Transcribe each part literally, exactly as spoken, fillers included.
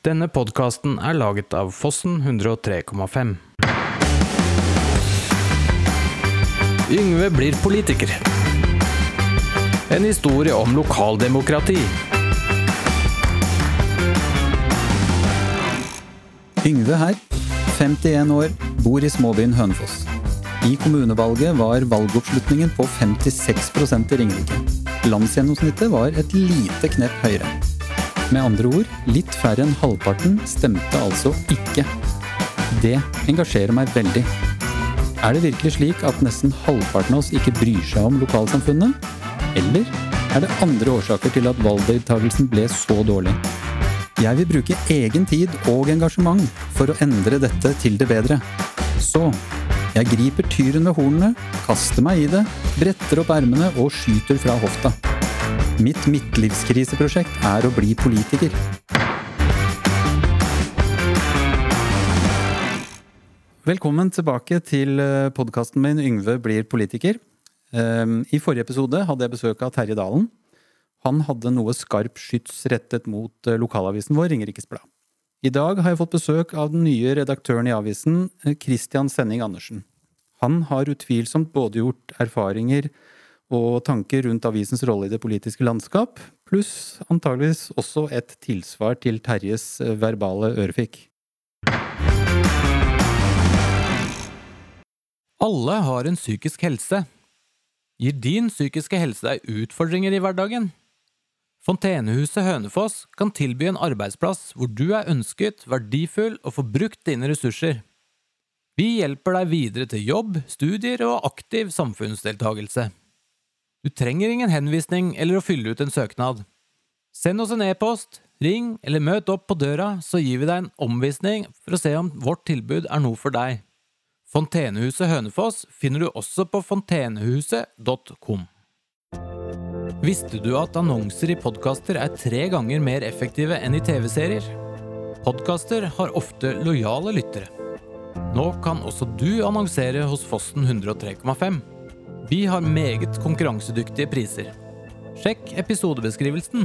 Denne podcasten er laget av Fossen hundre og tre komma fem. Yngve blir politiker. En historie om lokaldemokrati. Yngve her, femtien år, bor i småbyen Hønefoss. I kommunevalget var valgoppslutningen på femtiseks prosent i Ringerike. Landsgjennomsnittet var et lite knepp høyere. Med andre ord, litt færre enn halvparten stemte altså ikke. Det engasjerer meg veldig. Er det virkelig slik at nesten halvparten av oss ikke bryr seg om lokalsamfunnet? Eller er det andre årsaker til at valgdeltagelsen ble så dårlig? Jeg vil bruke egen tid og engasjement for å endre dette til det bedre. Så, jeg griper tyren ved hornene, kaster meg i det, bretter opp ermene og skyter fra hofta. Mitt midtlivskriseprosjekt er å bli politiker. Velkommen tilbake til podcasten min Yngve blir politiker. I forrige episode hadde jeg besøk av Härjedalen. Han hadde noe skarp skyts rettet mot lokalavisen vår, Ringerikes Blad. I dag har jeg fått besøk av den nye redaktøren I avisen, Christian Senning-Andersen. Han har utvilsomt både gjort erfaringer og tanker rundt avisens rolle I det politiske landskap, pluss antageligvis også et tilsvar til Terjes verbale ørefikk. Alle har en psykisk helse. Gir din psykiske helse deg utfordringer I hverdagen? Fontenehuset Hønefoss kan tilby en arbeidsplass hvor du er ønsket, verdifull og får brukt dine ressurser. Vi hjelper deg videre til jobb, studier og aktiv samfunnsdeltagelse. Du trenger ingen henvisning eller å fylle ut en søknad. Send oss en e-post, ring eller møt opp på døra, så gir vi deg en omvisning for å se om vårt tilbud er noe for deg. Fontenehuset Hønefoss finner du også på fontenehuset punktum com. Visste du at annonser I podcaster er tre ganger mer effektive enn I tv-serier? Podcaster har ofte lojale lyttere. Nå kan også du annonsere hos Fossen hundre og tre komma fem. Vi har meget konkurransedyktige priser. Sjekk episodebeskrivelsen.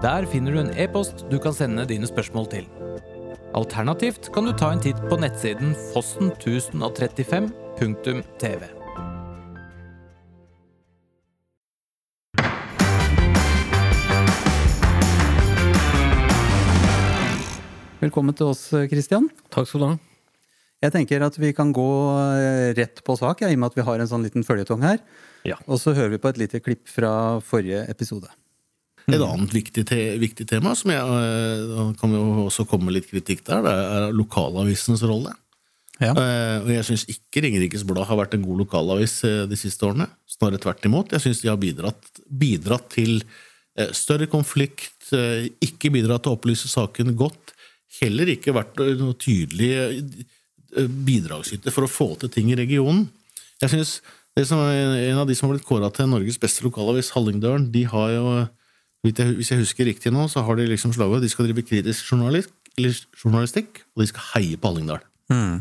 Der finner du en e-post du kan sende dine spørsmål til. Alternativt kan du ta en titt på nettsiden fossen ti trettifem punktum tv. Velkommen til oss, Christian. Takk skal du ha. Jeg tenker at vi kan gå rett på sak, ja, I og med at vi har en sånn liten følgetong her. Ja. Og så hører vi på et lite klipp fra forrige episode. Et annet viktig, te, viktig tema, som jeg kan jo også komme med litt kritikk der, det er lokalavisens rolle. Ja. Uh, og jeg synes ikke Ringerikes Blad har vært en god lokalavis de siste årene, snarere tvert imot. Jeg synes de har bidratt, bidratt til større konflikt, ikke bidratt til å opplyse saken godt, heller ikke vært noe tydelig bidragsyter for å få til ting I regionen. Jeg synes, det som en av de som har blitt kåret til Norges beste lokalavis, Hallingdølen, de har jo, hvis jeg husker riktig nå, så har de liksom slaget, de skal drive kritisk journalistikk, og de skal heie på Hallingdølen. Mm.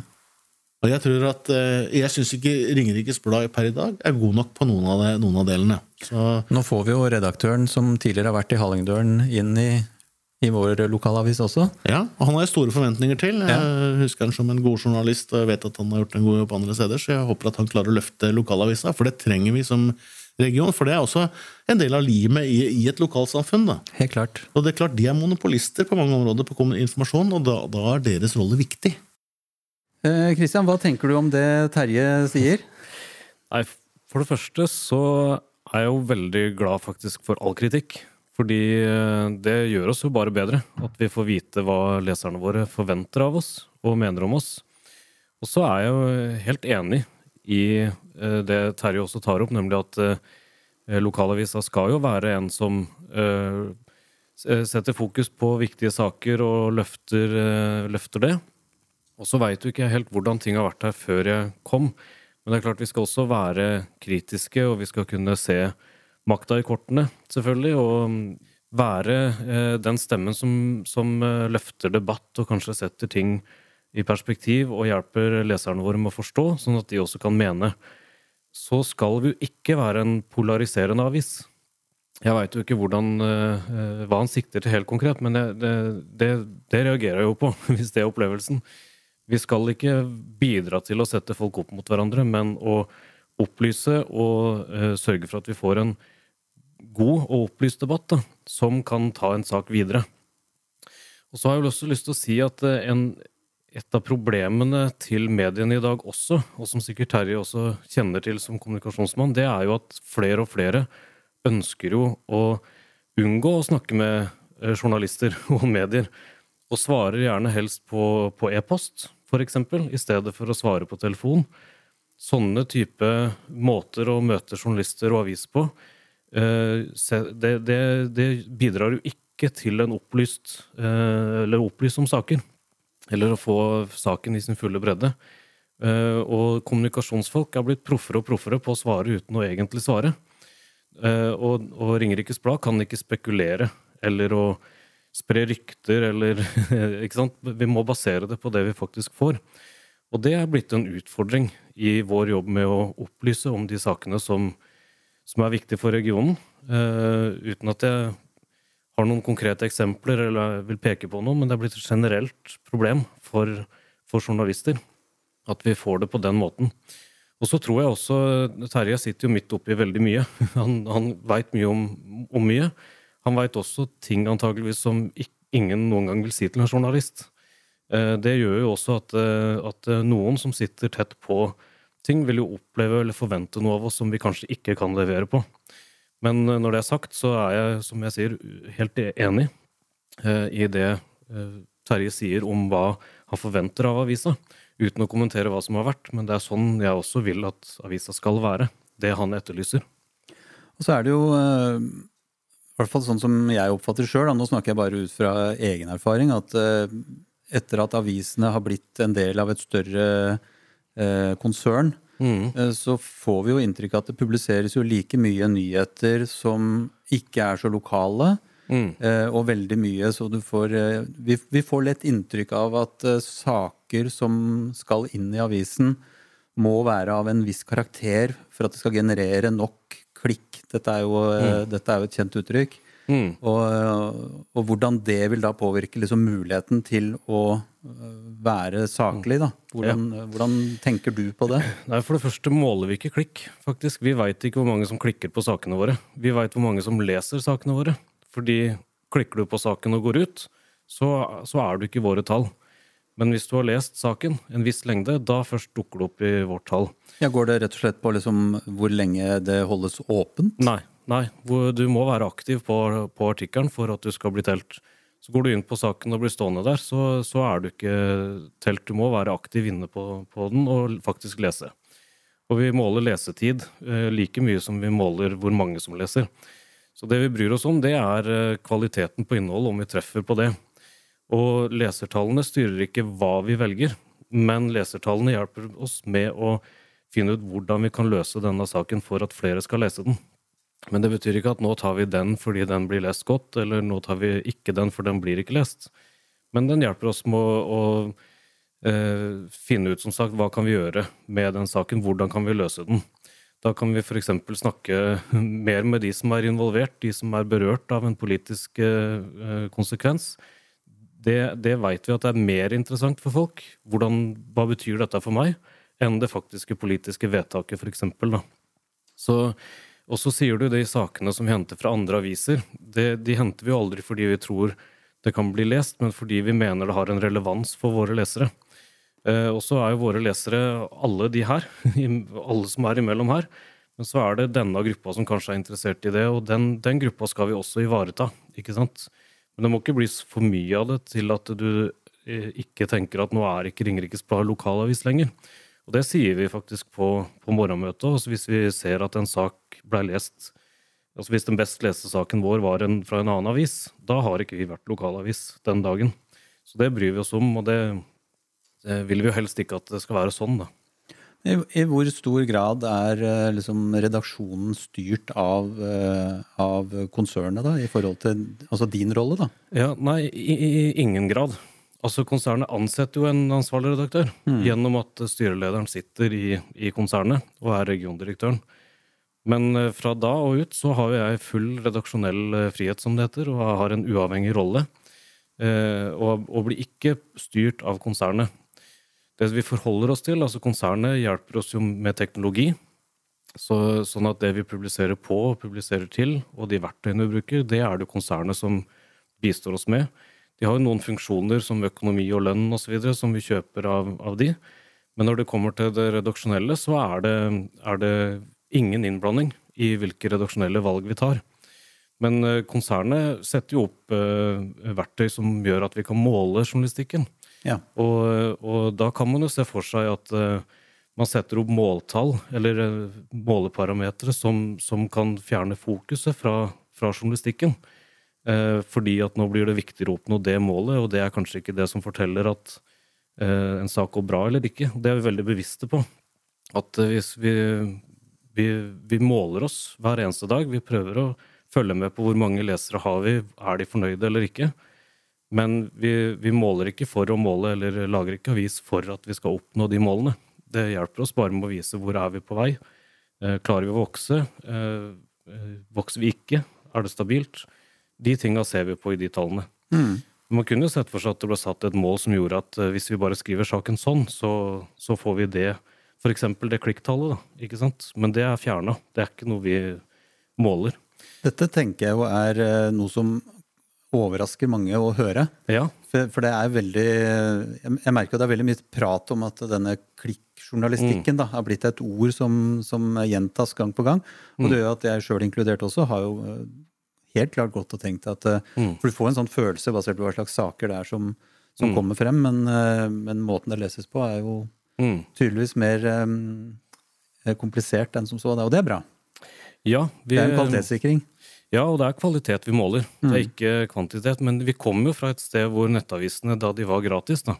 Og jeg tror at, jeg synes ikke Ringerikes Blad per I dag er god nok på noen av, de, noen av delene. Så, nå får vi jo redaktøren som tidligere har vært I Hallingdølen inn I I vår lokalavis også. Ja, og han har store forventninger til. Jeg husker han som en god journalist, og jeg vet at han har gjort en god jobb på andre steder, så jeg håper at han klarer å løfte lokalavisa, for det trenger vi som region, for det er også en del av limet I, I et lokalsamfunn. Da. Helt klart. Og det er klart, de er monopolister på mange områder på informasjon, og da, da er deres rolle viktig. Eh, Christian, hva tenker du om det Terje sier? Nei, for det første så er jeg jo veldig glad faktisk for all kritikk, fordi det gjør oss jo bare bedre, at vi får vite hva leserne våre forventer av oss og mener om oss. Og så er jeg jo helt enig I det Terje også tar opp, nemlig at lokalavisa skal jo være en som setter fokus på viktige saker og løfter, løfter det. Og så vet jo ikke jeg helt hvordan ting har vært her før jeg kom, men det er klart vi skal også være kritiske, og vi skal kunne se makta I kortene, selvfølgelig, og være eh, den stemmen som, som eh, løfter debatt og kanskje setter ting I perspektiv og hjelper leserne våre med å forstå, sånn at de også kan mene. Så skal vi jo ikke være en polariserende avis. Jag vet ju inte hvordan eh vad han sikter till helt konkret, men det det det, det reagerar jag på hvis det är upplevelsen. Vi skal ikke bidra til å sette folk opp mot hverandre, men å opplyse og eh, sørge for at vi får en god og opplyst debatt da, som kan ta en sak videre. Og så har jeg også lyst til å si at en, et av problemene til mediene i dag også, og som sikkert Terje også kjenner til som kommunikasjonsmann, det er jo at flere og flere ønsker jo å unngå å snakke med journalister og medier, og svarer gjerne helst på, på e-post, for eksempel, I stedet for å svare på telefon. Sånne type måter å møte journalister og aviser på, det, det, det bidrar jo ikke til en opplyst, eller opplyst om saker, eller å få saken I sin fulle bredde. Og kommunikasjonsfolk er blitt proffere og proffere på å svare uten å egentlig svare. Og, og Ringerikes Blad kan ikke spekulere, eller å spre rykter, eller, ikke sant? Vi må basere det på det vi faktisk får. Og det er blitt en utfordring I vår jobb med å opplyse om de sakene som, som er viktige for regionen, uh, uten at jeg har noen konkrete eksempler, eller vil peke på noe, men det er blitt et generelt problem for, for journalister, at vi får det på den måten. Og så tror jeg også, Terje sitter jo midt oppe I veldig mye, han, han vet mye om, om mye, Han vet også ting antageligvis som ingen noen gang vil si til en journalist. Det gjør jo også at, at noen som sitter tett på ting vil jo oppleve eller forvente noe av oss som vi kanskje ikke kan levere på. Men når det er sagt, så er jeg, som jeg sier, helt enig I det Terje sier om hva han forventer av avisa, uten å kommentere hva som har vært, men det er sånn jeg også vil at avisa skal være, det han etterlyser. Og så er det jo... I hvert fall sånn som jeg oppfatter selv, da, nå snakker jeg bare ut fra egen erfaring, at eh, etter at avisene har blitt en del av et større eh, konsern, mm. eh, så får vi jo inntrykk at det publiseres jo like mye nyheter som ikke er så lokale, mm. eh, og veldig mye, så du får, eh, vi, vi får lett inntrykk av at eh, saker som skal inn I avisen må være av en viss karakter for at det skal generere nok klikk. Dette er jo, mm. dette er jo et kjent uttrykk. Mm. Og, og hvordan det vil da påvirke liksom muligheten til å være saklig da? Hvordan, ja. Hvordan tenker du på det? Nei, for det første måler vi ikke klikk, faktisk. Vi vet ikke hvor mange som klikker på sakene våre. Vi vet hvor mange som leser sakene våre. Fordi klikker du på saken og går ut, så, så er du ikke I våre tall. Men hvis du har lest saken en viss lengde, da først dukker det opp I vårt tall. Ja, går det rett og slett på liksom, hvor lenge det holdes åpent? Nei, nei. Du må være aktiv på, på artikkelen for at du skal bli telt. Så går du inn på saken og blir stående der, så, så er du ikke telt. Du må være aktiv inne på, på den og faktisk lese. Og vi måler lesetid like mye som vi måler hvor mange som leser. Så det vi bryr oss om, det er kvaliteten på innhold, om vi treffer på det. Og lesertallene styrer ikke hva vi velger, men lesertallene hjelper oss med å finne ut hvordan vi kan løse denne saken for at flere skal lese den. Men det betyr ikke at nå tar vi den fordi den blir lest godt, eller nå tar vi ikke den for den blir ikke lest. Men den hjelper oss med å, å eh, finne ut, som sagt, hva kan vi gjøre med den saken, hvordan kan vi løse den. Da kan vi for eksempel snakke mer med de som er involvert, de som er berørt av en politisk eh, konsekvens, Det, det vet vi at det er mer interessant for folk. Hvordan, hva betyr dette for meg, enn det faktiske politiske vedtaket, for eksempel. Da. Så, og så sier du de sakene som vi henter fra andre aviser. Det, de henter vi jo aldri fordi vi tror det kan bli lest, men fordi vi mener det har en relevans for våre lesere. Eh, og så er jo våre lesere alle de her, alle som er imellom her, men så er det denne gruppa som kanskje er interessert I det, og den, den gruppa skal vi også ivareta, ikke sant? Men det må ikke bli for mye av det til at du ikke tenker at nå er ikke Ringerikes Blad lokalavis lenger. Og det sier vi faktisk på, på morgenmøtet. Altså hvis vi ser at en sak ble lest, altså hvis den best leste saken vår var en, fra en annen avis, da har ikke vi vært lokalavis den dagen. Så det bryr vi oss om, og det, det vil vi jo helst ikke at det skal være sånn da. I, I hvor stor grad er liksom, redaksjonen styrt av, av konsernet da, I forhold til altså din rolle da? Ja, nei, i, i ingen grad. Altså konsernet ansetter jo en ansvarlig redaktør mm. gjennom at styrelederen sitter I, I konsernet og er regiondirektøren. Men fra da og ut så har jeg full redaksjonell frihet, som det heter, og har en uavhengig rolle, og, og blir ikke styrt av konsernet. Det vi forholder oss til, altså konsernet hjelper oss jo med teknologi, så, sånn at det vi publiserer på og publiserer til, og de verktøyene vi bruker, det er det konsernet som bistår oss med. De har jo noen funksjoner som økonomi og lønn og så videre, som vi kjøper av, av de, men når det kommer til det redaksjonelle, så er det, er det ingen innblanding i hvilke redaksjonelle valg vi tar. Men konsernet setter jo opp verktøy som gjør at vi kan måle journalistikken. Ja. Og, og da kan man jo se for seg at man setter opp måltall, eller måleparametre, som, som kan fjerne fokuset fra, fra journalistikken. Fordi at nå blir det viktigere å oppnå det målet, og det er kanskje ikke det som forteller at en sak går bra eller ikke. Det er vi veldig bevisste på. At hvis vi, vi, vi måler oss hver eneste dag, vi prøver å følge med på hvor mange lesere har vi, er de fornøyde eller ikke. Men vi, vi måler ikke for å måle, eller lager ikke avis for at vi skal oppnå de målene. Det hjelper oss bare med å vise hvor er vi på vei. Klarer vi å vokse? Vokser vi ikke? Er det stabilt? De tingene ser vi på i de tallene. Mm. Man kunne jo sett for seg at det ble satt et mål som gjorde at hvis vi bare skriver saken sånn, så, så får vi det, for eksempel det klikktallet da, ikke sant? Men det er fjernet, det er ikke noe vi måler. Dette tenker jeg jo er noe som overrasker mange å høre. Ja. For, for det er veldig, jeg merker at det er veldig mye prat om at denne klikkjournalistikken mm. da, har blitt et ord som, som gjentas gang på gang, og det gjør at jeg selv inkludert også har jo helt klart godt og tenkt at mm. for du får en sånn følelse basert på hva slags saker det er som, som mm. kommer frem, men, men måten det leses på er jo mm. tydeligvis mer um, komplisert enn som så, og det er bra. Ja, vi, det er en kvalitetssikring. Ja, og det er kvalitet vi måler. Mm. Det er ikke kvantitet, men vi kom jo fra et sted hvor nettavisene, da de var gratis, da,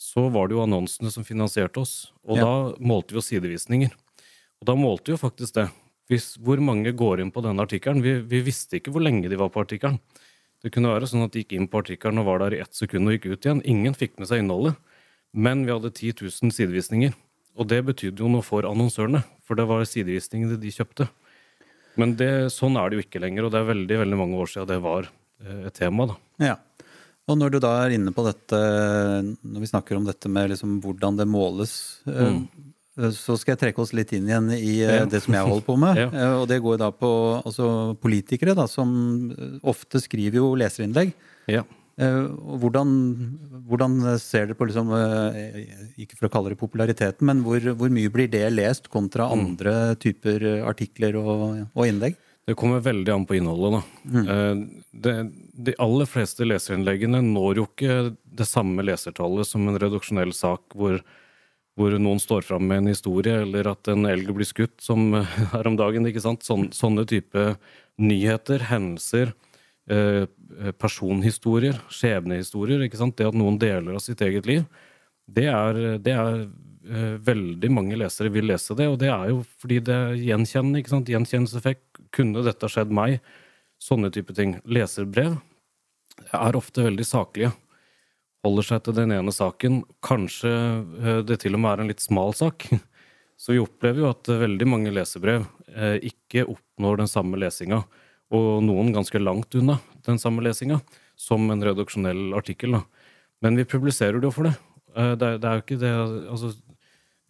så var det jo annonsene som finansierte oss, og ja. Da målte vi jo sidevisninger. Og da målte vi jo faktisk det. Hvis, hvor mange går inn på denne artikkelen? Vi, vi visste ikke hvor lenge de var på artikkelen. Det kunne være sånn at de gikk inn på artikkelen og var der i ett sekund og gikk ut igjen. Ingen fikk med seg innholdet. Men vi hadde ti tusen sidevisninger. Og det betydde jo noe for annonsørene, for det var sidevisningene de kjøpte. Men det, sånn er det jo ikke lenger, og det er veldig, veldig mange år siden det var et tema. Da. Ja, og når du da er inne på dette, når vi snakker om dette med liksom hvordan det måles, mm. så skal jeg trekke oss litt inn igjen i det som jeg holder på med. Ja. Og det går da på altså politikere da, som ofte skriver jo leserinnlegg. Ja. Hvordan, hvordan ser dere på, liksom, ikke for å kalle det populariteten, men hvor, hvor mye blir det lest kontra andre typer artikler og, og innlegg? Det kommer veldig an på innholdet. Da. Mm. Det, de aller fleste leserinnleggene når jo ikke det samme lesertallet som en redaksjonell sak hvor hvor noen står frem med en historie, eller at en elg blir skutt, som her om dagen, ikke sant? Sån, sånne type nyheter, hendelser, eh, personhistorier, skjebnehistorier, ikke sant? Det at noen deler av sitt eget liv, det er, det er eh, veldig mange lesere vil lese det, og det er jo fordi det er gjenkjennende, ikke sant? Gjenkjennelseffekt, kunne dette skjedd meg? Sånne type ting. Leserbrev er ofte veldig saklige. Holder seg til den ene saken, kanskje det til og med er en litt smal sak. Så vi opplever jo at veldig mange lesebrev ikke oppnår den samme lesingen, og noen ganske langt unna den samme lesingen, som en redaksjonell artikkel. Da. Men vi publiserer det jo for det. Det er, det er jo ikke det, altså,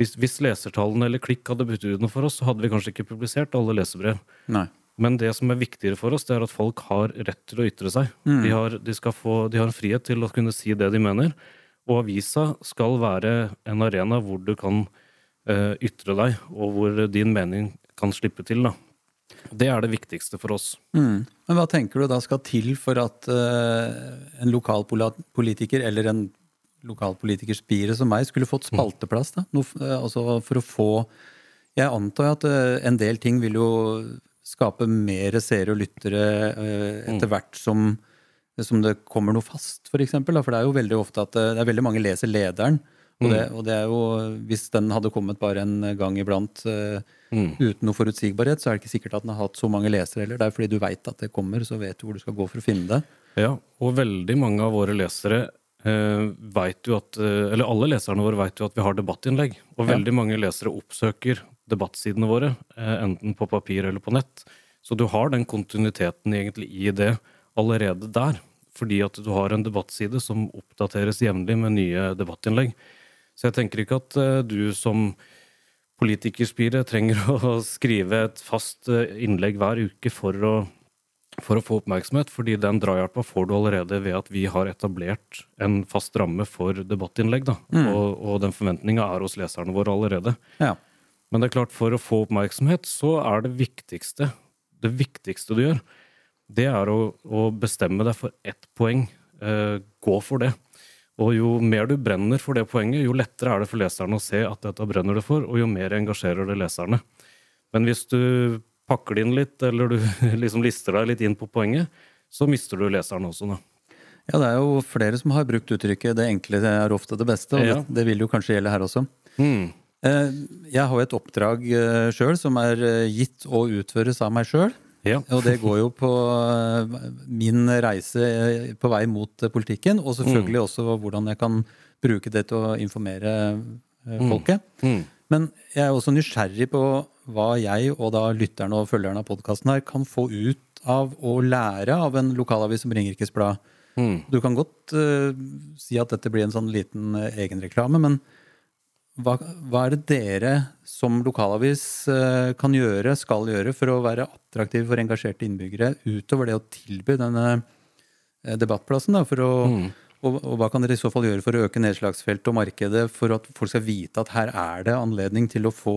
hvis, hvis lesertallene eller klikk hadde betydd noe for oss, så hadde vi kanskje ikke publisert alle lesebrev. Nei. Men det som er viktigere for oss, det er at folk har rett til å ytre seg. Mm. De, har, de, skal få, de har en frihet til å kunne si det de mener, og avisa skal være en arena hvor du kan eh, ytre deg, og hvor din mening kan slippe til. Da. Det er det viktigste for oss. Mm. Men hva tenker du da skal til for at eh, en lokalpolitiker eller en lokalpolitikerspire som meg skulle fått spalteplass? Da? No, altså for å få... Jeg antar at eh, en del ting vil jo... skape mer seere og lyttere etter hvert som, som det kommer noe fast, for eksempel. Da. For det er jo veldig ofte at det er veldig mange leser lederen, og det, og det er jo, hvis den hadde kommet bare en gang iblant mm. uten noe forutsigbarhet, så er det ikke sikkert at den har hatt så mange lesere heller. Det er fordi du vet at det kommer, så vet du hvor du skal gå for å finne det. Ja, og veldig mange av våre lesere eh, vet jo at, eller alle leserne våre vet jo at vi har debattinnlegg, og veldig ja. Mange lesere oppsøker debattsidene våre, enten på papir eller på nett. Så du har den kontinuiteten egentlig I det allerede der, fordi at du har en debattside som oppdateres jevnlig med nye debattinnlegg. Så jeg tenker ikke at du som politikerspire trenger å skrive et fast innlegg hver uke for å, for å få oppmerksomhet, fordi den drahjelpen får du allerede ved at vi har etablert en fast ramme for debattinnlegg, da. Mm. Og, og den forventningen er hos leserne våre allerede. Ja. Men det er klart, for å få oppmerksomhet, så er det viktigste, det viktigste du gjør, det er å, å bestemme deg for ett poeng. Eh, gå for det. Og jo mer du brenner for det poenget, jo lettere er det for leserne å se at dette brenner det for, og jo mer engasjerer det leserne. Men hvis du pakker det inn litt, eller du liksom lister deg litt inn på poenget, så mister du leseren også da. Ja, det er jo flere som har brukt uttrykket, det enkle er ofte det beste, og ja. det, det vil jo kanskje gjelde her også. Mm. Jeg har et oppdrag selv som er gitt og utføres av meg selv, ja. og det går jo på min reise på vei mot politikken, og selvfølgelig mm. også hvordan jeg kan bruke det til å informere folket. Mm. Mm. Men jeg er også nysgjerrig på hva jeg og da lytterne og følgerne av podcasten her kan få ut av å lære av en lokalavis som Ringerikes Blad. Mm. Du kan godt uh, si at dette blir en sånn liten uh, egenreklame, men Hva, hva er det dere som lokalavis kan gjøre, skal gjøre for å være attraktive for engasjerte innbyggere utover det å tilby denne debattplassen da, for å, mm. og, og hva kan dere I så fall gjøre for å øke nedslagsfelt og markedet for at folk skal vite at her er det anledning til å få,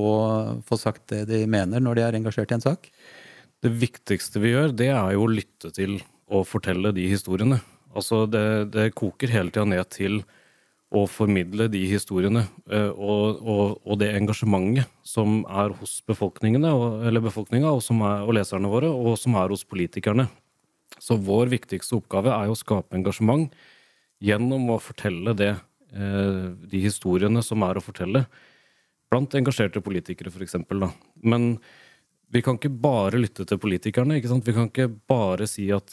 få sagt det de mener når de er engasjert I en sak? Det viktigste vi gjør, det er jo å lytte til og fortelle de historiene. Altså det, det koker hele tiden ned til og formidle de historiene og, og, og det engasjementet som er hos befolkningene, eller befolkningen, og, som er, og leserne våre, og som er hos politikerne. Så vår viktigste oppgave er å skape engasjement gjennom å fortelle det, de historiene som er å fortelle, blant engasjerte politikere for eksempel. Da. Men vi kan ikke bare lytte til politikerne, ikke sant? Vi kan ikke bare si at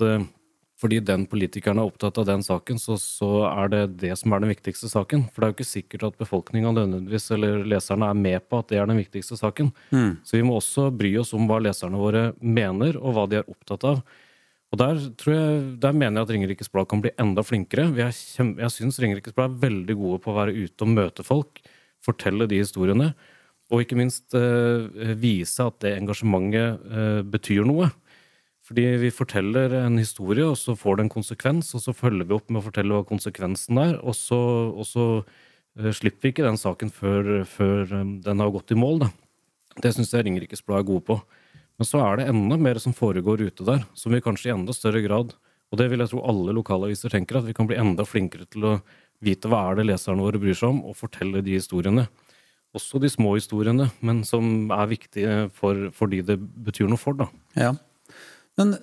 fordi den politikeren er opptatt av den saken, så, så er det det som er den viktigste saken. For det er jo ikke sikkert at befolkningen nødvendigvis, eller leserne er med på at det er den viktigste saken. Mm. Så vi må også bry oss om hva leserne våre mener, og hva de er opptatt av. Og der, tror jeg, der mener jeg at Ringerikes Blad kan bli enda flinkere. Vi er kjem, jeg synes Ringerikes Blad er veldig gode på å være ute og møte folk, fortelle de historiene, og ikke minst eh, vise at det engasjementet eh, betyr noe. Fordi vi forteller en historie, og så får det en konsekvens, og så følger vi opp med å fortelle hva konsekvensen er, og så, og så uh, slipper vi ikke den saken før, før um, den har gått I mål. Da. Det synes jeg Ringerikes Blad er gode på. Men så er det enda mer som foregår ute der, som vi kanskje I enda større grad, og det vil jeg tro alle lokalaviser tenker, at vi kan bli enda flinkere til å vite hva er det leserne våre bryr seg om, og fortelle de historiene. Også de små historiene, men som er viktige for, fordi det betyr noe for, da. Ja. Men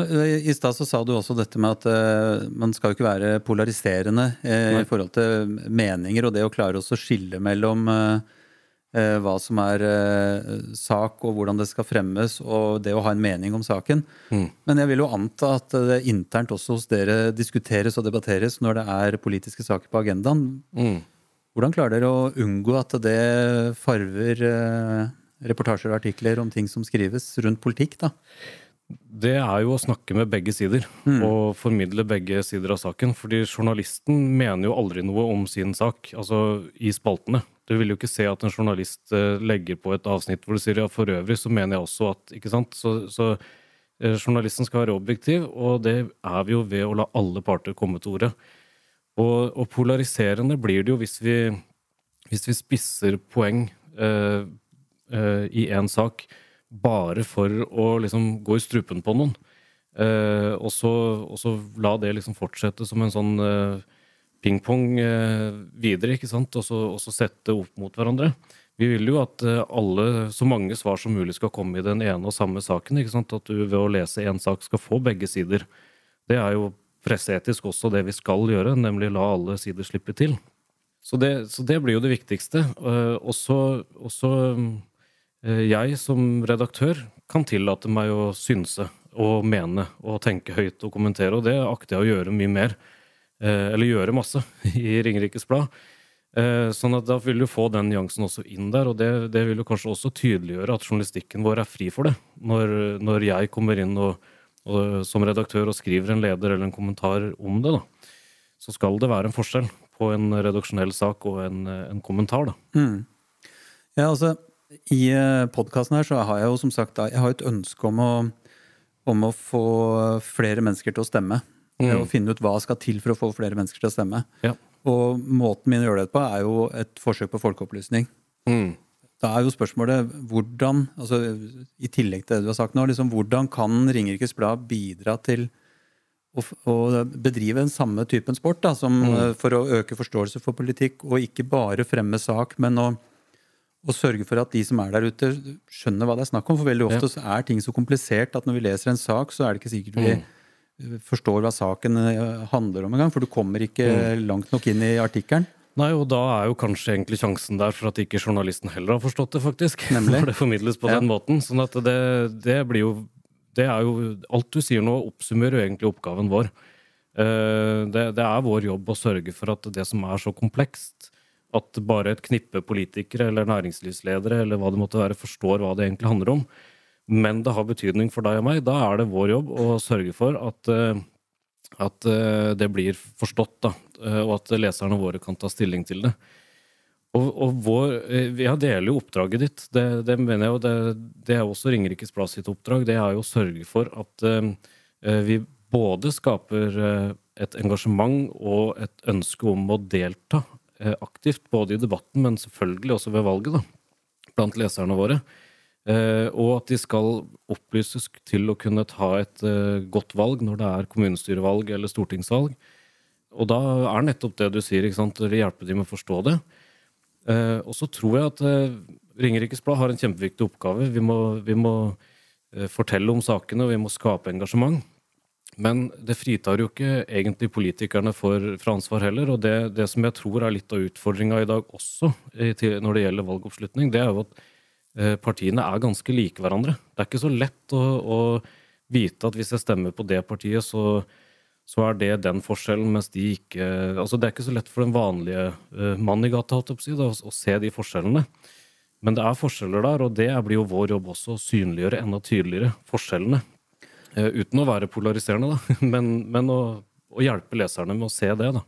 I sted så sa du også dette med at uh, man skal jo ikke være polariserende uh, I forhold til meninger og det å klare oss å skille mellom uh, uh, hva som er uh, sak og hvordan det skal fremmes og det å ha en mening om saken. Mm. Men jeg vil jo anta at det internt også hos dere diskuteres og debatteres når det er politiske saker på agendaen. Mm. Hvordan klarer dere å unngå at det farver uh, reportasjer og artikler om ting som skrives rundt politikk da? Det er jo å snakke med begge sider mm. og formidle begge sider av saken, fordi journalisten mener jo aldri noe om sin sak, altså I spaltene. Du vil jo ikke se at en journalist legger på et avsnitt hvor du sier ja, for øvrig så mener jeg også at, ikke sant? Så, så eh, journalisten skal være objektiv, og det er vi jo ved å la alle parter komme til ordet. Og, og polariserende blir det jo hvis vi, hvis vi spisser poeng eh, eh, I en sak, bare for å liksom gå I strupen på noen, eh, og, så, og så la det liksom fortsette som en sånn eh, ping-pong eh, videre, ikke sant? Og så, og så sette opp mot hverandre. Vi vil jo at eh, alle, så mange svar som mulig skal komme I den ene og samme saken, ikke sant? At du ved å lese en sak skal få begge sider. Det er jo presseetisk også det vi skal gjøre, nemlig la alle sider slippe til. Så det, så det blir jo det viktigste. Eh, og så... Og så Jeg som redaktør kan tillate meg å synse og mene og tenke høyt og kommentere, og det akter jeg å gjøre mye mer, eller gjøre masse I Ringerikes Blad. Eh, sånn at da vil du få den nyansen også inn der, og det, det vil jo kanskje også tydeliggjøre at journalistikken vår er fri for det. Når, når jeg kommer inn og, og, som redaktør og skriver en leder eller en kommentar om det, da, så skal det være en forskjell på en redaksjonell sak og en, en kommentar. Da. Mm. Ja, altså, i podcasten her så har jeg jo som sagt jeg har et ønske om å, om å få flere mennesker til å stemme. Mm. Og finne ut hva skal til for å få flere mennesker til å stemme. Ja. Og måten min å gjøre det på er jo et forsøk på folkeopplysning. Mm. Da er jo spørsmålet, hvordan, altså i tillegg til det du har sagt nå, liksom, hvordan kan Ringerikes Blad bidra til å, å bedrive den samme typen sport, da, som, mm. for å øke forståelse for politikk, og ikke bare fremme sak, men å, å sørge for at de som er der ute skjønner hva det er snakk om, for veldig ofte ja. Er ting så komplisert at når vi leser en sak, så er det ikke sikkert vi... Mm. forstår hva saken handler om en gang, for du kommer ikke mm. langt nok inn i artikkelen. Nei, og da er jo kanskje egentlig sjansen der for at ikke journalisten heller har forstått det faktisk, Nemlig. Når det formidles på ja. Den måten. Sånn at det, det blir jo, det er jo, alt du sier nå oppsummerer jo egentlig oppgaven vår. Det, det er vår jobb å sørge for at det som er så komplekst, at bare et knippe politikere eller næringslivsledere eller hva det måtte være, forstår hva det egentlig handler om. Men det har betydning for deg og meg, da er det vår jobb å sørge for at, at det blir forstått, da, og at leserne våre kan ta stilling til det. Og, og vår, jeg deler jo oppdraget ditt, det, det mener jeg, og det, det er også Ringerikes Blad sitt oppdrag, det er jo å sørge for at vi både skaper et engasjement og et ønske om å delta aktivt, både i debatten, men selvfølgelig også ved valget, da, blant leserne våre. Uh, og at de skal opplyses til å kunne ta et uh, godt valg når det er kommunestyrevalg eller stortingsvalg. Og da er nettopp det du sier, ikke sant? Det hjelper de med å forstå det. Uh, og så tror jeg at uh, Ringerikes Blad har en kjempeviktig oppgave. Vi må, vi må uh, fortelle om sakene, og vi må skape engasjement. Men det fritar jo ikke egentlig politikerne for, for ansvar heller, og det, det som jeg tror er litt av utfordringen i dag også i, til, når det gjelder valgoppslutning, det er jo at partiene er ganske like hverandre. Det er ikke så lett å, å vite at hvis jeg stemmer på det partiet, så, så er det den forskjellen, mens de ikke... Altså, det er ikke så lett for den vanlige uh, mann i gata, holdt jeg på å si, da, å, å se de forskjellene. Men det er forskjeller der, og det blir jo vår jobb også å synliggjøre enda tydeligere forskjellene. Uh, uten å være polariserende, da. men, men å, å hjelpe leserne med å se det, da.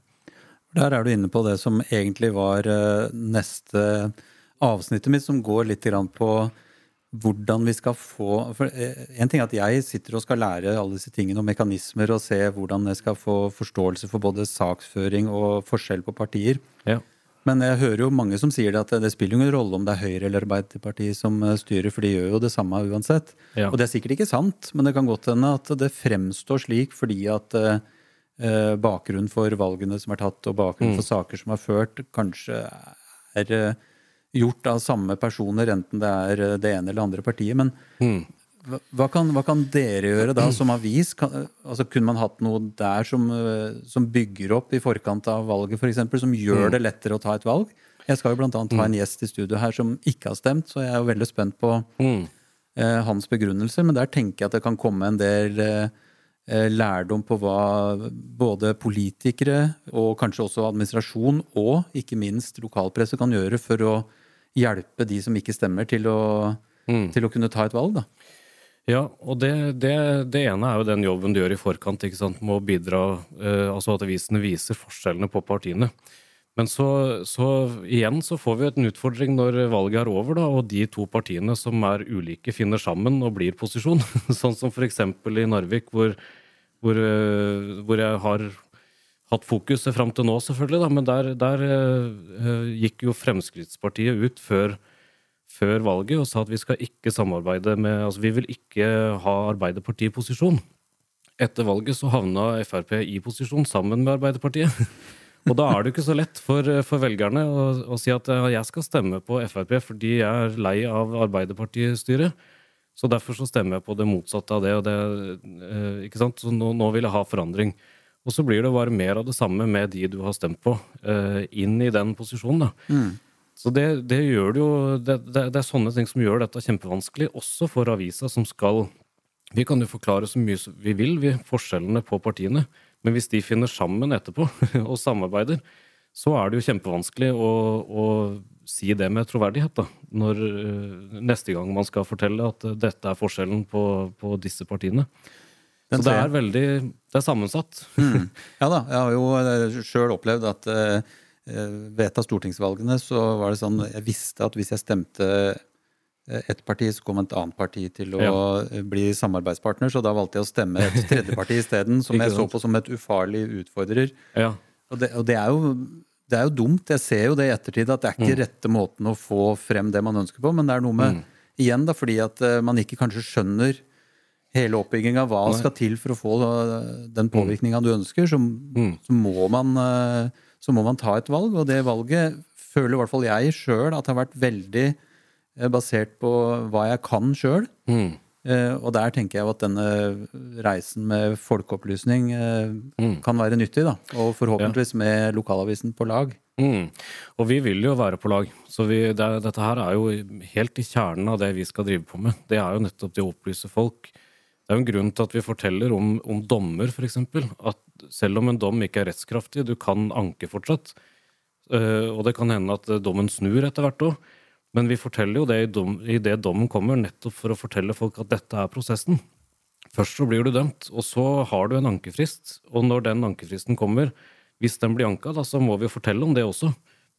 Der er du inne på det som egentlig var uh, neste... avsnittet mitt som går litt grann på hvordan vi skal få for en ting er at jeg sitter og skal lære alle disse tingene og mekanismer og se hvordan jeg skal få forståelse for både saksføring og forskjell på partier ja. Men jeg hører jo mange som sier det at det spiller ingen rolle om det er Høyre eller Arbeiderparti som styrer, for de gjør jo det samme uansett ja. Og det er sikkert ikke sant, men det kan godt hende at det fremstår slik fordi at eh, bakgrunnen for valgene som er tatt og bakgrunnen mm. for saker som er ført kanskje er gjort av samme personer, enten det er det ene eller andre partiet, men mm. hva, kan, hva kan dere gjøre da som avis? Kan, altså, kunne man hatt noe der som, som bygger opp i forkant av valget, for eksempel, som gjør mm. det lettere å ta et valg? Jeg skal jo blant annet ha en gjest i studio her som ikke har stemt, så jeg er jo veldig spent på mm. eh, hans begrunnelser, men der tenker jeg at det kan komme en del eh, lærdom på hva både politikere og kanskje også administrasjon og ikke minst lokalpresse kan gjøre for å hjelpe de som ikke stemmer til å, mm. til å kunne ta et valg da. Ja, og det, det, det ene er jo den jobben du gjør i forkant, ikke sant, med å bidra, eh, altså at avisene viser forskjellene på partiene. Men så, så igjen så får vi en utfordring når valget er over da, og de to partiene som er ulike finner sammen og blir posisjon. Sånn som for eksempel i Narvik, hvor, hvor, eh, hvor jeg har hatt fokuset frem til nå selvfølgelig, da, men der, der eh, gikk jo Fremskrittspartiet ut før, før valget og sa at vi skal ikke samarbeide med, altså vi vil ikke ha Arbeiderpartiet i posisjon. Etter valget så havna F R P i posisjon sammen med Arbeiderpartiet. Og da er det jo ikke så lett for, for velgerne å, å si at ja, jeg skal stemme på F R P fordi jeg er lei av Arbeiderpartistyret. Så derfor så stemmer jeg på det motsatte av det, og det eh, ikke sant? Så nå, nå vil jeg ha forandring. Og så blir det bare mer av det samme med de du har stemt på, eh, inn i den posisjonen. Da. Mm. Så det, det gjør det jo, det, det, det er sånne ting som gjør dette kjempevanskelig, også for avisa som skal, vi kan jo forklare så mye vi vil, vi, forskjellene på partiene, men hvis de finner sammen etterpå og samarbeider, så er det jo kjempevanskelig å, å si det med troverdighet da, når neste gang man skal fortelle at dette er forskjellen på, på disse partiene. Den så det er veldig, det er sammensatt. Mm. Ja da, jeg har jo selv opplevd at eh, ved av stortingsvalgene så var det sånn, jeg visste at hvis jeg stemte ett parti, så kom et annet parti til å ja. bli samarbeidspartner, så da valgte jeg å stemme et tredje parti I stedet, som jeg så på som et ufarlig utfordrer. Ja. Og, det, og det, er jo, det er jo dumt, jeg ser jo det I ettertid, at det er ikke mm. rette måten å få frem det man ønsker på, men det er noe med, mm. igjen da, fordi at man ikke kanskje skjønner hele oppbyggingen av hva Nei. Skal til for å få den påvirkningen du ønsker, så, mm. så, må man, så må man ta et valg, og det valget føler I hvert fall jeg selv at har vært veldig basert på hva jeg kan selv, mm. og der tenker jeg at denne reisen med folkeopplysning mm. kan være nyttig da, og forhåpentligvis med lokalavisen på lag. Mm. Og vi vil jo være på lag, så vi, det, dette her er jo helt I kjernen av det vi skal drive på med. Det er jo nettopp det å opplyse folk. Det er jo en grunn til at vi forteller om, om dommer, for eksempel. At selv om en dom ikke er rettskraftig, du kan anke fortsatt. Uh, og det kan hende at dommen snur etter hvert også. Men vi forteller jo det I, dom, I det dommen kommer, nettopp for å fortelle folk at dette er prosessen. Først så blir du dømt, og så har du en ankefrist. Og når den ankefristen kommer, hvis den blir anket, da, så må vi jo fortelle om det også.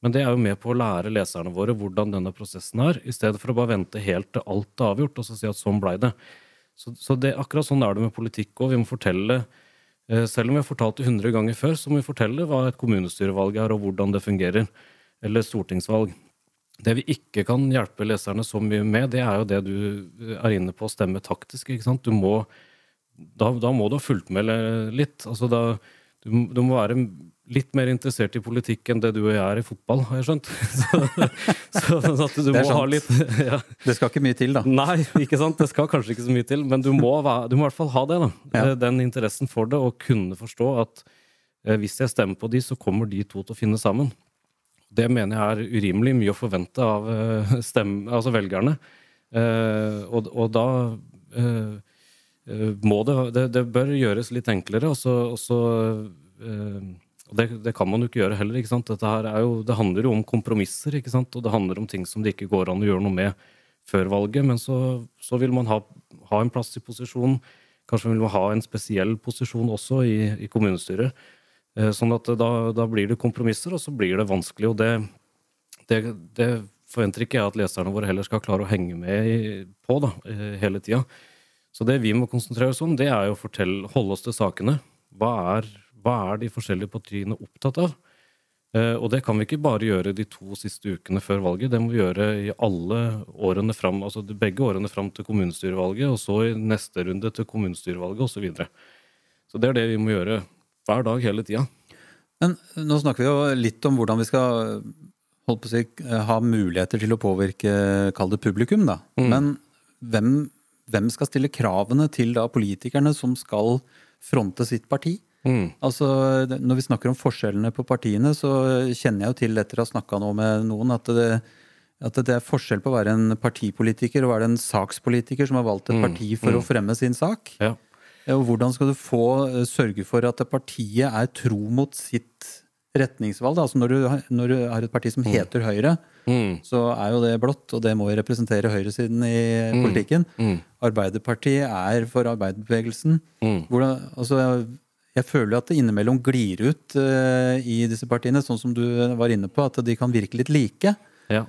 Men det er jo med på å lære leserne våre hvordan denne prosessen er, I stedet for å bare vente helt til alt er avgjort, og så si at sånn ble det. Så, så det, akkurat sånn er det med politikk, og vi må fortelle, selv om vi har fortalt det hundre ganger før, så må vi fortelle hva et kommunestyrevalg er, og hvordan det fungerer, eller stortingsvalg. Det vi ikke kan hjelpe leserne så mye med, det er jo det du er inne på å stemme taktisk, ikke sant? Du må, da, da må du ha fulgt med litt, altså da, du, du må være litt mer interessert I politikk enn det du og jeg er I fotball, har jeg skjønt. Så, så at du må ha litt... Ja. Det skal ikke mye til, da. Nei, ikke sant? Det skal kanskje ikke så mye til, men du må, du må I hvert fall ha det, da. Ja. Den interessen for det, og kunne forstå at eh, hvis jeg stemmer på de, så kommer de to til å finne sammen. Det mener jeg er urimelig mye å forvente av eh, stemme, altså velgerne. Eh, og, og da... Eh, må det, det... Det bør gjøres litt enklere, og så... Og så eh, Og det, det kan man jo ikke gjøre heller, ikke sant? Dette her er jo, det handler jo om kompromisser, ikke sant? Og det handler om ting som det ikke går an å gjøre noe med før valget, men så, så vil man ha, ha en plass I posisjon, kanskje vil man ha en spesiell posisjon også I, I kommunestyret, eh, sånn at da, da blir det kompromisser, og så blir det vanskelig, og det, det, det forventer ikke jeg at leserne våre heller skal klare å henge med I, på da, hele tiden. Så det vi må konsentrere oss om, det er jo å fortelle, holde oss til sakene. Hva er Hva er de forskjellige partiene opptatt av? Eh, og det kan vi ikke bare gjøre de to siste ukene før valget. Det må vi gjøre I alle årene frem, altså begge årene frem til kommunestyrevalget, og så I neste runde til kommunestyrevalget, og så videre. Så det er det vi må gjøre hver dag hele tiden. Men nå snakker vi jo litt om hvordan vi skal holde på å si, ha muligheter til å påvirke, kall det publikum da. Mm. Men hvem, hvem skal stille kravene til da politikerne som skal fronte sitt parti? Mm. Altså, når vi snakker om forskjellene på partiene, så kjenner jeg jo til etter å ha snakket nå med noen at det, at det er forskjell på å være en partipolitiker og være en sakspolitiker som har valgt et parti for mm. å fremme sin sak. Ja. Og hvordan skal du få sørge for at partiet er tro mot sitt retningsvalg? Altså når du, når du har et parti som heter mm. Høyre, mm. så er jo det blått, og det må jo representere høyresiden I mm. politikken. Mm. Arbeiderpartiet er for arbeiderbevegelsen. Mm. Hvordan, altså... Jeg føler at det innimellom glir ut uh, I disse partiene, sånn som du var inne på, at de kan virke litt like. Ja.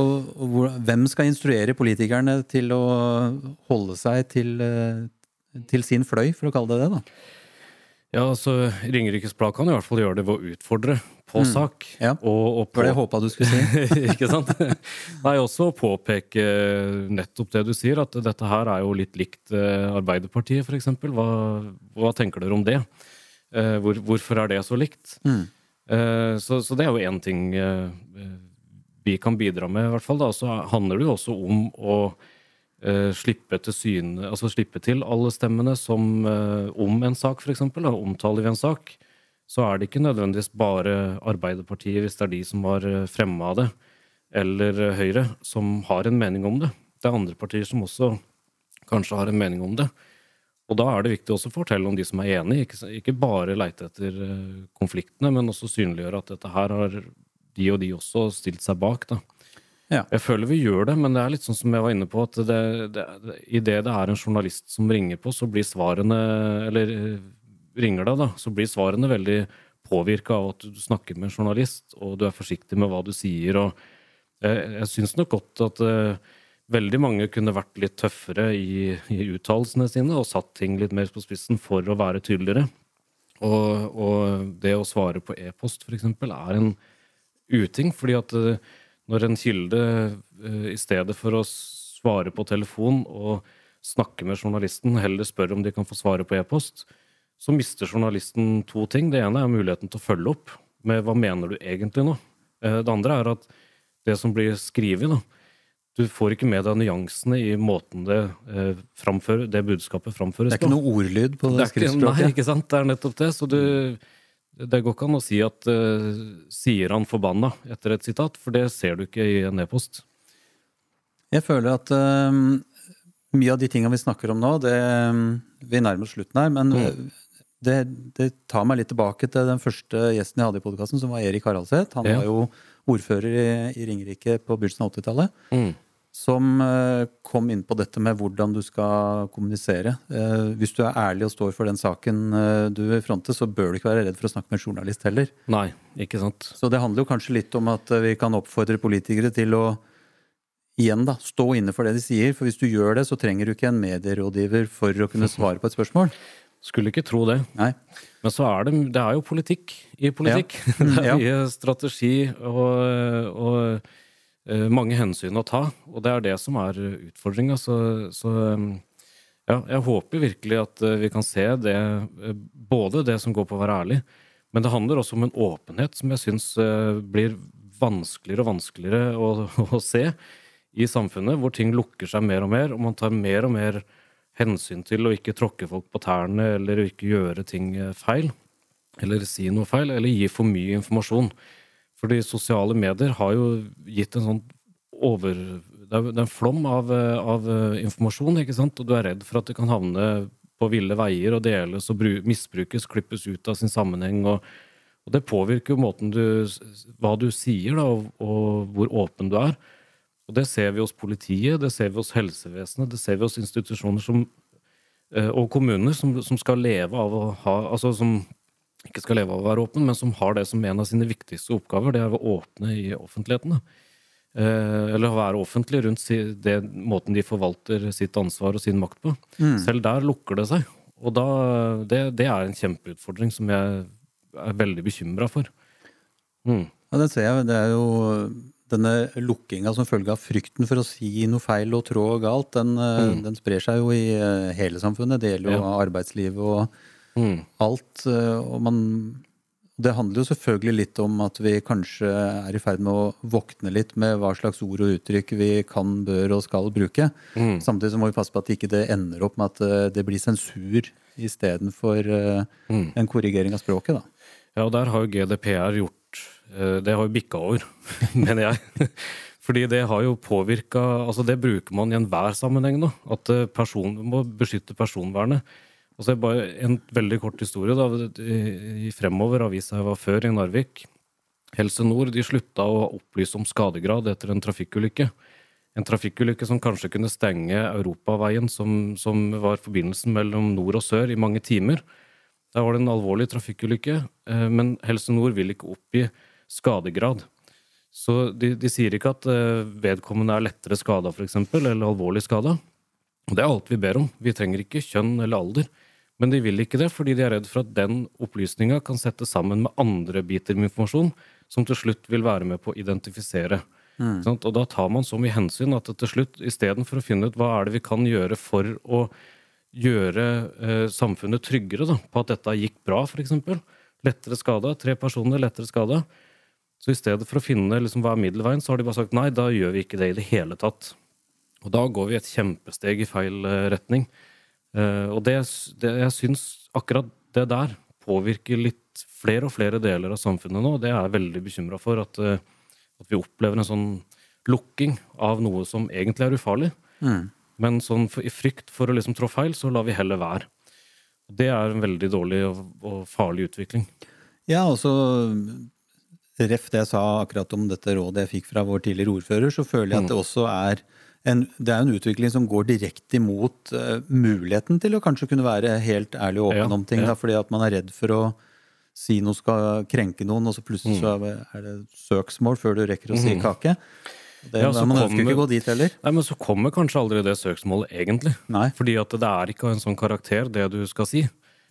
Og, og hvor, hvem skal instruere politikerne til å holde seg til, uh, til sin fløy, for å kalle det det da? Ja, altså Ringerikes Blad kan I hvert fall gjøre det ved å utfordre på mm. sak. Ja, og, og på... det håpet du skulle si. Ikke sant? Nei, også å påpeke nettopp det du sier, at dette her er jo litt likt Arbeiderpartiet for eksempel. Hva, hva tenker dere om det? Hvor, hvorfor er det så likt? Mm. Så, så det er jo en ting vi kan bidra med I hvert fall da, så handler det jo også om å slippe til syne, altså slippe til alle stemmene som om en sak for eksempel, da, omtaler vi en sak, så er det ikke nødvendigvis bare Arbeiderpartiet, hvis det er de som har fremmet det, eller Høyre, som har en mening om det. Det er andre partier som også kanskje har en mening om det. Og da er det viktig også å fortelle om de som er enige, ikke, ikke bare lete etter konfliktene, men også synliggjøre at dette her har de og de også stilt seg bak. Da. Ja. Jeg føler vi gjør det, men det er litt sånn som jeg var inne på, at det, det, i det det er en journalist som ringer på, så blir svarene, eller ringer deg da, så blir svarene veldig påvirket av at du snakker med en journalist, og du er forsiktig med hva du sier, og jeg, jeg synes nok godt at veldig mange kunne vært litt tøffere i, i uttalelsene sine og satt ting litt mer på spissen for å være tydeligere. Og, og det å svare på e-post for eksempel er en uting, fordi at når en kilde i stedet for å svare på telefon og snakke med journalisten heller spør om de kan få svare på e-post, så mister journalisten to ting. Det ene er muligheten til å følge opp med hva mener du egentlig nå. Det andre er at det som blir skrivet da, du får ikke med deg nyansene i måten det, eh, framfører, det budskapet framføres på. Det er ikke noe ordlyd på det, det skriftspråket. Nei, ikke sant? Det er nettopp det. Så du, det går ikke an å si at eh, sier han forbanna etter et sitat, for det ser du ikke i en e-post. Jeg føler at eh, mye av de tingene vi snakker om nå, det, vi nærmer oss slutten her, men mm. det, det tar meg litt tilbake til den første gjesten jeg hadde i podcasten, som var Erik Haraldset. Han ja. var jo ordfører i, i Ringerike på begynnelsen av åttitallet. Mm. Som kom inn på dette med hvordan du skal kommunisere. Hvis du er ærlig og står for den saken du fronter, så bør du ikke være redd for å snakke med en journalist heller. Nei, ikke sant. Så det handler jo kanskje litt om at vi kan oppfordre politikere til å igjen da, stå inne for det de sier, for hvis du gjør det, så trenger du ikke en medierådgiver for å kunne svare på et spørsmål. Skulle ikke tro det. Nei. Men så er det, det er jo politikk i politikk. Ja. Det er mye strategi og... og mange hensyn å ta, og det er det som er utfordringen. Så, så ja, jeg håper virkelig at vi kan se det, både det som går på å være ærlig, men det handler også om en åpenhet som jeg synes blir vanskeligere og vanskeligere å, å se i samfunnet, hvor ting lukker seg mer og mer, og man tar mer og mer hensyn til å ikke tråkke folk på tærne, eller ikke gjøre ting feil, eller si noe feil, eller gi for mye informasjon. Fordi sosiale medier har jo gitt en sånn over... Det er en flom av, av informasjon, ikke sant? Og du er redd for at det kan havne på ville veier og deles og bru, misbrukes, klippes ut av sin sammenheng. Og, og det påvirker jo måten du... Hva du sier da, og, og hvor åpen du er. Og det ser vi hos politiet, det ser vi hos helsevesenet, det ser vi hos institusjoner som, og kommuner som, som skal leve av å ha... Altså som... ikke skal leve av å være åpen, men som har det som en av sine viktigste oppgaver, det er å åpne i offentligheten. Eh, eller å være offentlig rundt si, det, måten de forvalter sitt ansvar og sin makt på. Mm. Selv der lukker det seg. Og da, det, det er en kjempeutfordring som jeg er veldig bekymret for. Mm. Ja, det ser jeg. Det er jo denne lukkingen som følger av frykten for å si noe feil og trå og galt, den, mm. den sprer seg jo i hele samfunnet. Det gjelder jo ja. arbeidslivet og Mm. alt, og man, det handler jo selvfølgelig litt om at vi kanskje er i ferd med å våkne litt med hva slags ord og uttrykk vi kan, bør og skal bruke. Mm. Samtidig så må vi passe på at ikke det ender opp med at det blir sensur i stedet for mm. en korrigering av språket da. Ja, og der har jo G D P R gjort, det har jo bikket over, mener jeg. Fordi det har jo påvirket, altså det bruker man i enhver sammenheng nå, at person, må beskytte personvernet. Og så er det bare en veldig kort historie da, i fremover avisa jeg var før i Narvik. Helse Nord, de slutta å opplyse om skadegrad etter en trafikkulykke. En trafikkulykke som kanskje kunne stenge Europaveien, som, som var forbindelsen mellom nord og sør i mange timer. Der var det en alvorlig trafikkulykke, men Helse Nord vil ikke oppgi skadegrad. Så de, de sier ikke at vedkommende er lettere skadet for eksempel, eller alvorlig skadet. Og det er alt vi ber om. Vi trenger ikke kjønn eller alder. Men de vil ikke det, fordi de er redd for at den opplysningen kan sette sammen med andre biter med informasjon, som til slutt vil være med på å identifisere. Mm. Og da tar man så mye hensyn at til slutt, i stedet for å finne ut hva er det vi kan gjøre for å gjøre eh, samfunnet tryggere, da, på at dette gikk bra, for eksempel. Lettere skada, tre personer lettere skada. Så i stedet for å finne liksom, hva er middelveien, så har de bare sagt nei, da gjør vi ikke det i det hele tatt. Og da går vi et kjempesteg i feil retning. Uh, og det, det, jeg synes akkurat det der påvirker litt flere og flere deler av samfunnet nå. Det er jeg veldig bekymret for, at, uh, at vi opplever en sånn lukking av noe som egentlig er ufarlig. Mm. Men sånn, for, i frykt for å liksom trå feil, så lar vi heller være. Det er en veldig dårlig og, og farlig utvikling. Ja, og så ref det jeg sa akkurat om dette rådet jeg fikk fra vår tidligere ordfører, så føler jeg at det også er en, det er en utvikling som går direkte imot uh, muligheten til å kanskje kunne være helt ærlig og åpen ja, om ting, ja. Da, fordi at man er redd for å si noe skal krenke noen, og så plutselig mm. så er det søksmål før du rekker å si mm. kake. Det, ja, så man ønsker kommer, ikke gå dit heller. Nei, men så kommer kanskje aldri det søksmålet egentlig. Nei. Fordi at det er ikke en sånn karakter det du skal si.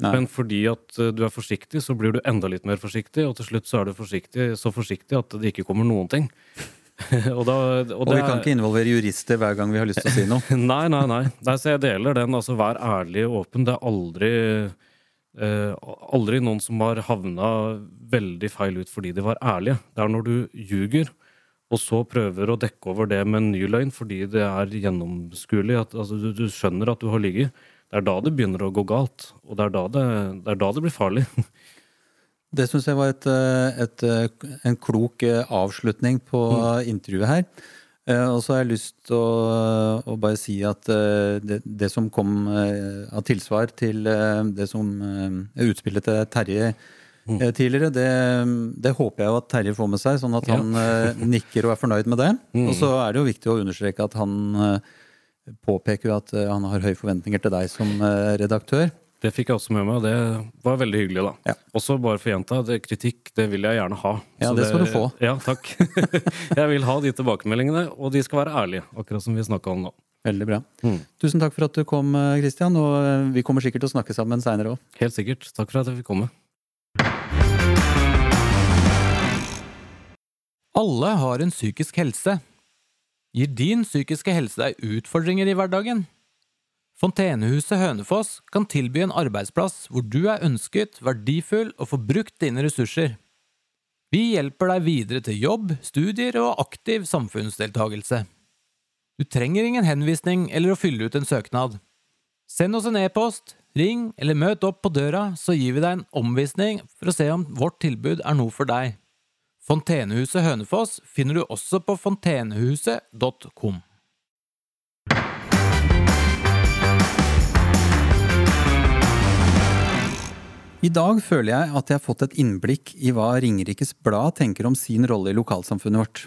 Nei. Men fordi at du er forsiktig, så blir du enda litt mer forsiktig, og til slutt så er du forsiktig, så forsiktig at det ikke kommer noen ting. og, da, og, og vi er... kan ikke involvere jurister hver gang vi har lyst til å si noe. nei, nei, nei. Nei, så jeg deler den. Altså, vær ærlig og åpen. Det er aldri... Eh, aldri noen som har havnet veldig feil ut fordi de var ærlige. Det er når du ljuger og så prøver å dekke over det med en ny løgn fordi det er gjennomskuelig at, altså, du, du skjønner at du har ligget. Det er da det begynner å gå galt, og det er da det, det, er da det blir farlig. Det synes jeg var et, et, en klok avslutning på mm. intervjuet her. Og så har jeg lyst til å, å bare si at det, det som kom av tilsvar til det som utspillet til Terje mm. tidligere, det, det håper jeg jo at Terje får med seg, sånn at han ja. nikker og er fornøyd med det. Mm. Og så er det jo viktig å understreke at han påpeker at han har høye forventninger til deg som redaktør. Det fikk jeg også med meg, og det var veldig hyggelig da. Ja. Også bare for jenta, det, kritikk, det vil jeg gjerne ha. Ja, det, det skal du få. Ja, takk. Jeg vil ha de tilbakemeldingene, og de skal være ærlige, akkurat som vi snakket om nå. Veldig bra. Mm. Tusen takk for at du kom, Christian, og vi kommer sikkert til å snakke sammen senere også. Helt sikkert. Takk for at jeg fikk komme. Alle har en psykisk helse. Gir din psykiske helse deg utfordringer i hverdagen? Fontenehuset Hønefoss kan tilby en arbeidsplass hvor du er ønsket, verdifull og får brukt dine ressurser. Vi hjelper deg videre til jobb, studier og aktiv samfunnsdeltagelse. Du trenger ingen henvisning eller å fylle ut en søknad. Send oss en e-post, ring eller møt opp på døra, så gir vi deg en omvisning for å se om vårt tilbud er noe for deg. Fontenehuset Hønefoss finner du også på fontenehuset punktum com. I dag føler jeg at jeg har fått et innblikk i hva Ringerikes Blad tenker om sin rolle i lokalsamfunnet vårt.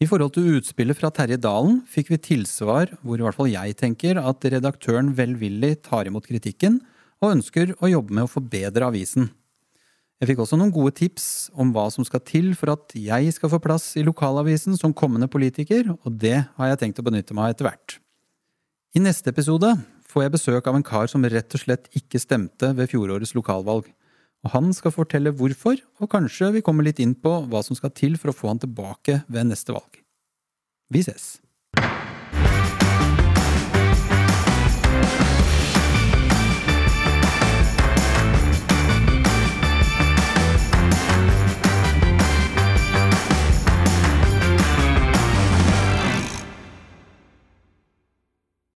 I forhold til utspillet fra Härjedalen fikk vi tilsvar hvor i hvert fall jeg tenker at redaktøren velvillig tar imot kritikken og ønsker å jobbe med å forbedre avisen. Jeg fikk også noen gode tips om hva som skal til for at jeg skal få plass i lokalavisen som kommende politiker, og det har jeg tenkt å benytte meg av etter hvert. I neste episode får jeg besøk av en kar som rett og slett ikke stemte ved fjorårets lokalvalg. Og han skal fortelle hvorfor, og kanskje vi kommer litt inn på hva som skal til for å få han tilbake ved neste valg. Vi ses!